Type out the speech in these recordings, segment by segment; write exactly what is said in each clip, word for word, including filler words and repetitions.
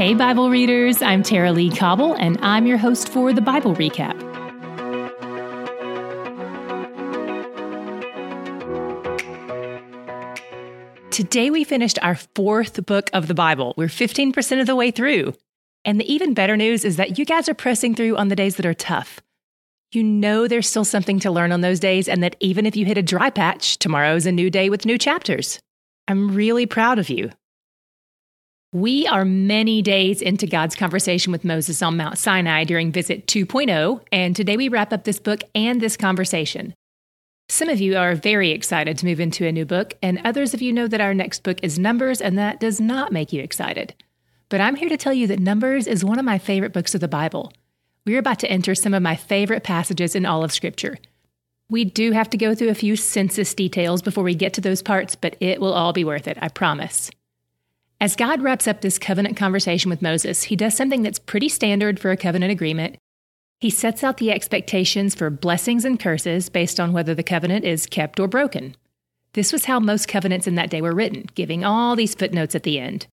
Hey, Bible readers, I'm Tara Lee Cobble, and I'm your host for The Bible Recap. Today we finished our fourth book of the Bible. We're fifteen percent of the way through. And the even better news is that you guys are pressing through on the days that are tough. You know there's still something to learn on those days, and that even if you hit a dry patch, tomorrow's a new day with new chapters. I'm really proud of you. We are many days into God's conversation with Moses on Mount Sinai during Visit two point oh, and today we wrap up this book and this conversation. Some of you are very excited to move into a new book, and others of you know that our next book is Numbers, and that does not make you excited. But I'm here to tell you that Numbers is one of my favorite books of the Bible. We're about to enter some of my favorite passages in all of Scripture. We do have to go through a few census details before we get to those parts, but it will all be worth it, I promise. As God wraps up this covenant conversation with Moses, he does something that's pretty standard for a covenant agreement. He sets out the expectations for blessings and curses based on whether the covenant is kept or broken. This was how most covenants in that day were written, giving all these footnotes at the end.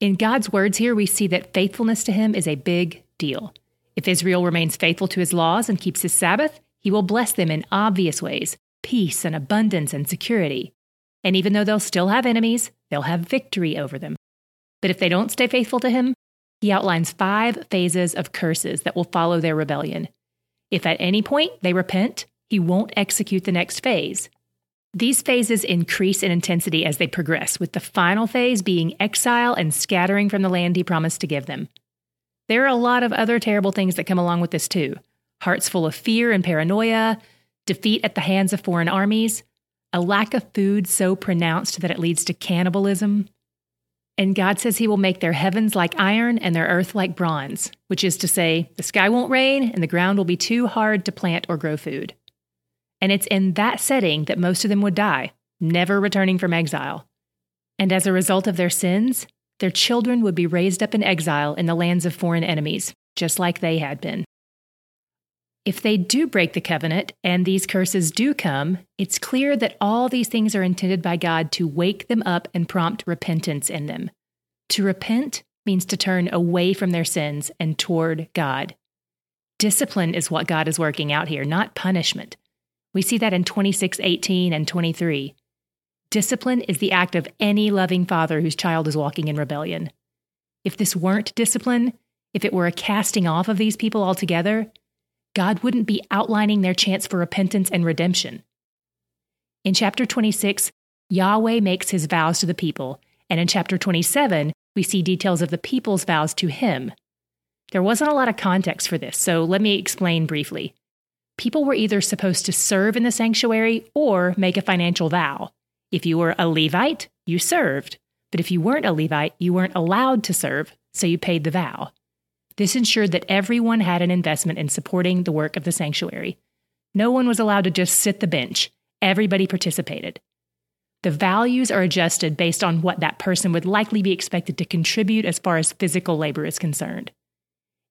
In God's words here, we see that faithfulness to him is a big deal. If Israel remains faithful to his laws and keeps his Sabbath, he will bless them in obvious ways, peace and abundance and security. And even though they'll still have enemies, they'll have victory over them. But if they don't stay faithful to him, he outlines five phases of curses that will follow their rebellion. If at any point they repent, he won't execute the next phase. These phases increase in intensity as they progress, with the final phase being exile and scattering from the land he promised to give them. There are a lot of other terrible things that come along with this too. Hearts full of fear and paranoia, defeat at the hands of foreign armies, a lack of food so pronounced that it leads to cannibalism. And God says he will make their heavens like iron and their earth like bronze, which is to say, the sky won't rain and the ground will be too hard to plant or grow food. And it's in that setting that most of them would die, never returning from exile. And as a result of their sins, their children would be raised up in exile in the lands of foreign enemies, just like they had been. If they do break the covenant, and these curses do come, it's clear that all these things are intended by God to wake them up and prompt repentance in them. To repent means to turn away from their sins and toward God. Discipline is what God is working out here, not punishment. We see that in twenty-six eighteen and twenty-three. Discipline is the act of any loving father whose child is walking in rebellion. If this weren't discipline, if it were a casting off of these people altogether, God wouldn't be outlining their chance for repentance and redemption. In chapter twenty-six, Yahweh makes his vows to the people, and in chapter twenty-seven, we see details of the people's vows to him. There wasn't a lot of context for this, so let me explain briefly. People were either supposed to serve in the sanctuary or make a financial vow. If you were a Levite, you served, but if you weren't a Levite, you weren't allowed to serve, so you paid the vow. This ensured that everyone had an investment in supporting the work of the sanctuary. No one was allowed to just sit the bench. Everybody participated. The values are adjusted based on what that person would likely be expected to contribute as far as physical labor is concerned.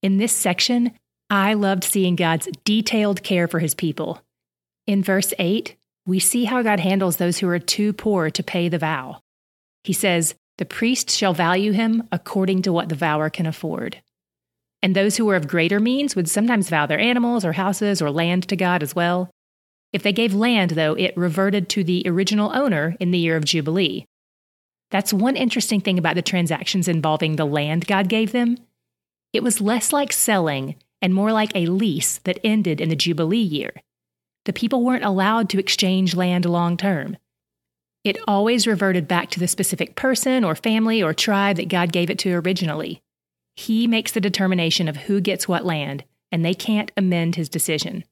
In this section, I loved seeing God's detailed care for his people. In verse eight, we see how God handles those who are too poor to pay the vow. He says, "The priest shall value him according to what the vower can afford." And those who were of greater means would sometimes vow their animals or houses or land to God as well. If they gave land, though, it reverted to the original owner in the year of Jubilee. That's one interesting thing about the transactions involving the land God gave them. It was less like selling and more like a lease that ended in the Jubilee year. The people weren't allowed to exchange land long term. It always reverted back to the specific person or family or tribe that God gave it to originally. He makes the determination of who gets what land, and they can't amend his decision.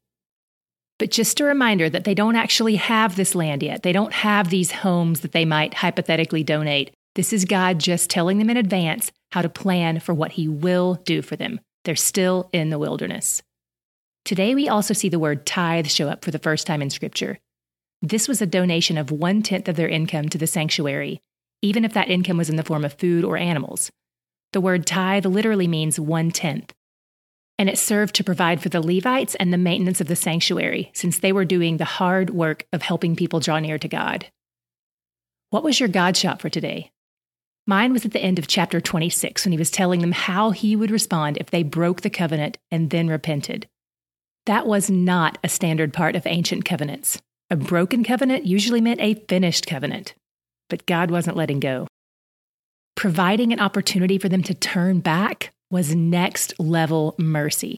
But just a reminder that they don't actually have this land yet. They don't have these homes that they might hypothetically donate. This is God just telling them in advance how to plan for what he will do for them. They're still in the wilderness. Today, we also see the word tithe show up for the first time in Scripture. This was a donation of one-tenth of their income to the sanctuary, even if that income was in the form of food or animals. The word tithe literally means one-tenth, and it served to provide for the Levites and the maintenance of the sanctuary, since they were doing the hard work of helping people draw near to God. What was your God shot for today? Mine was at the end of chapter twenty-six when he was telling them how he would respond if they broke the covenant and then repented. That was not a standard part of ancient covenants. A broken covenant usually meant a finished covenant. But God wasn't letting go. Providing an opportunity for them to turn back was next-level mercy.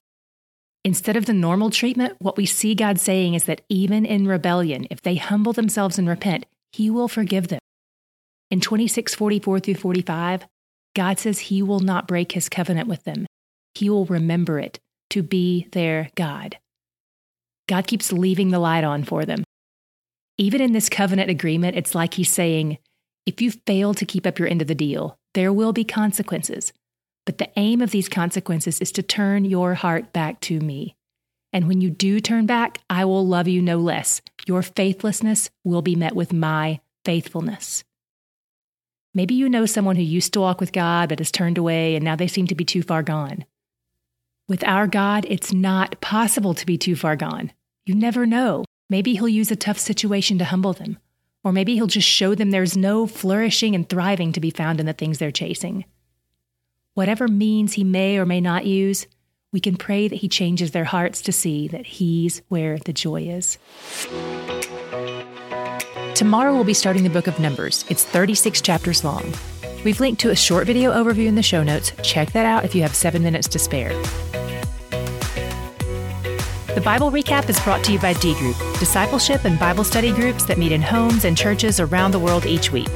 Instead of the normal treatment, what we see God saying is that even in rebellion, if they humble themselves and repent, He will forgive them. In twenty-six forty-four through forty-five, God says He will not break His covenant with them. He will remember it to be their God. God keeps leaving the light on for them. Even in this covenant agreement, it's like He's saying, if you fail to keep up your end of the deal, there will be consequences. But the aim of these consequences is to turn your heart back to me. And when you do turn back, I will love you no less. Your faithlessness will be met with my faithfulness. Maybe you know someone who used to walk with God but has turned away and now they seem to be too far gone. With our God, it's not possible to be too far gone. You never know. Maybe He'll use a tough situation to humble them. Or maybe He'll just show them there's no flourishing and thriving to be found in the things they're chasing. Whatever means He may or may not use, we can pray that He changes their hearts to see that He's where the joy is. Tomorrow we'll be starting the book of Numbers. It's thirty-six chapters long. We've linked to a short video overview in the show notes. Check that out if you have seven minutes to spare. The Bible Recap is brought to you by D-Group, discipleship and Bible study groups that meet in homes and churches around the world each week.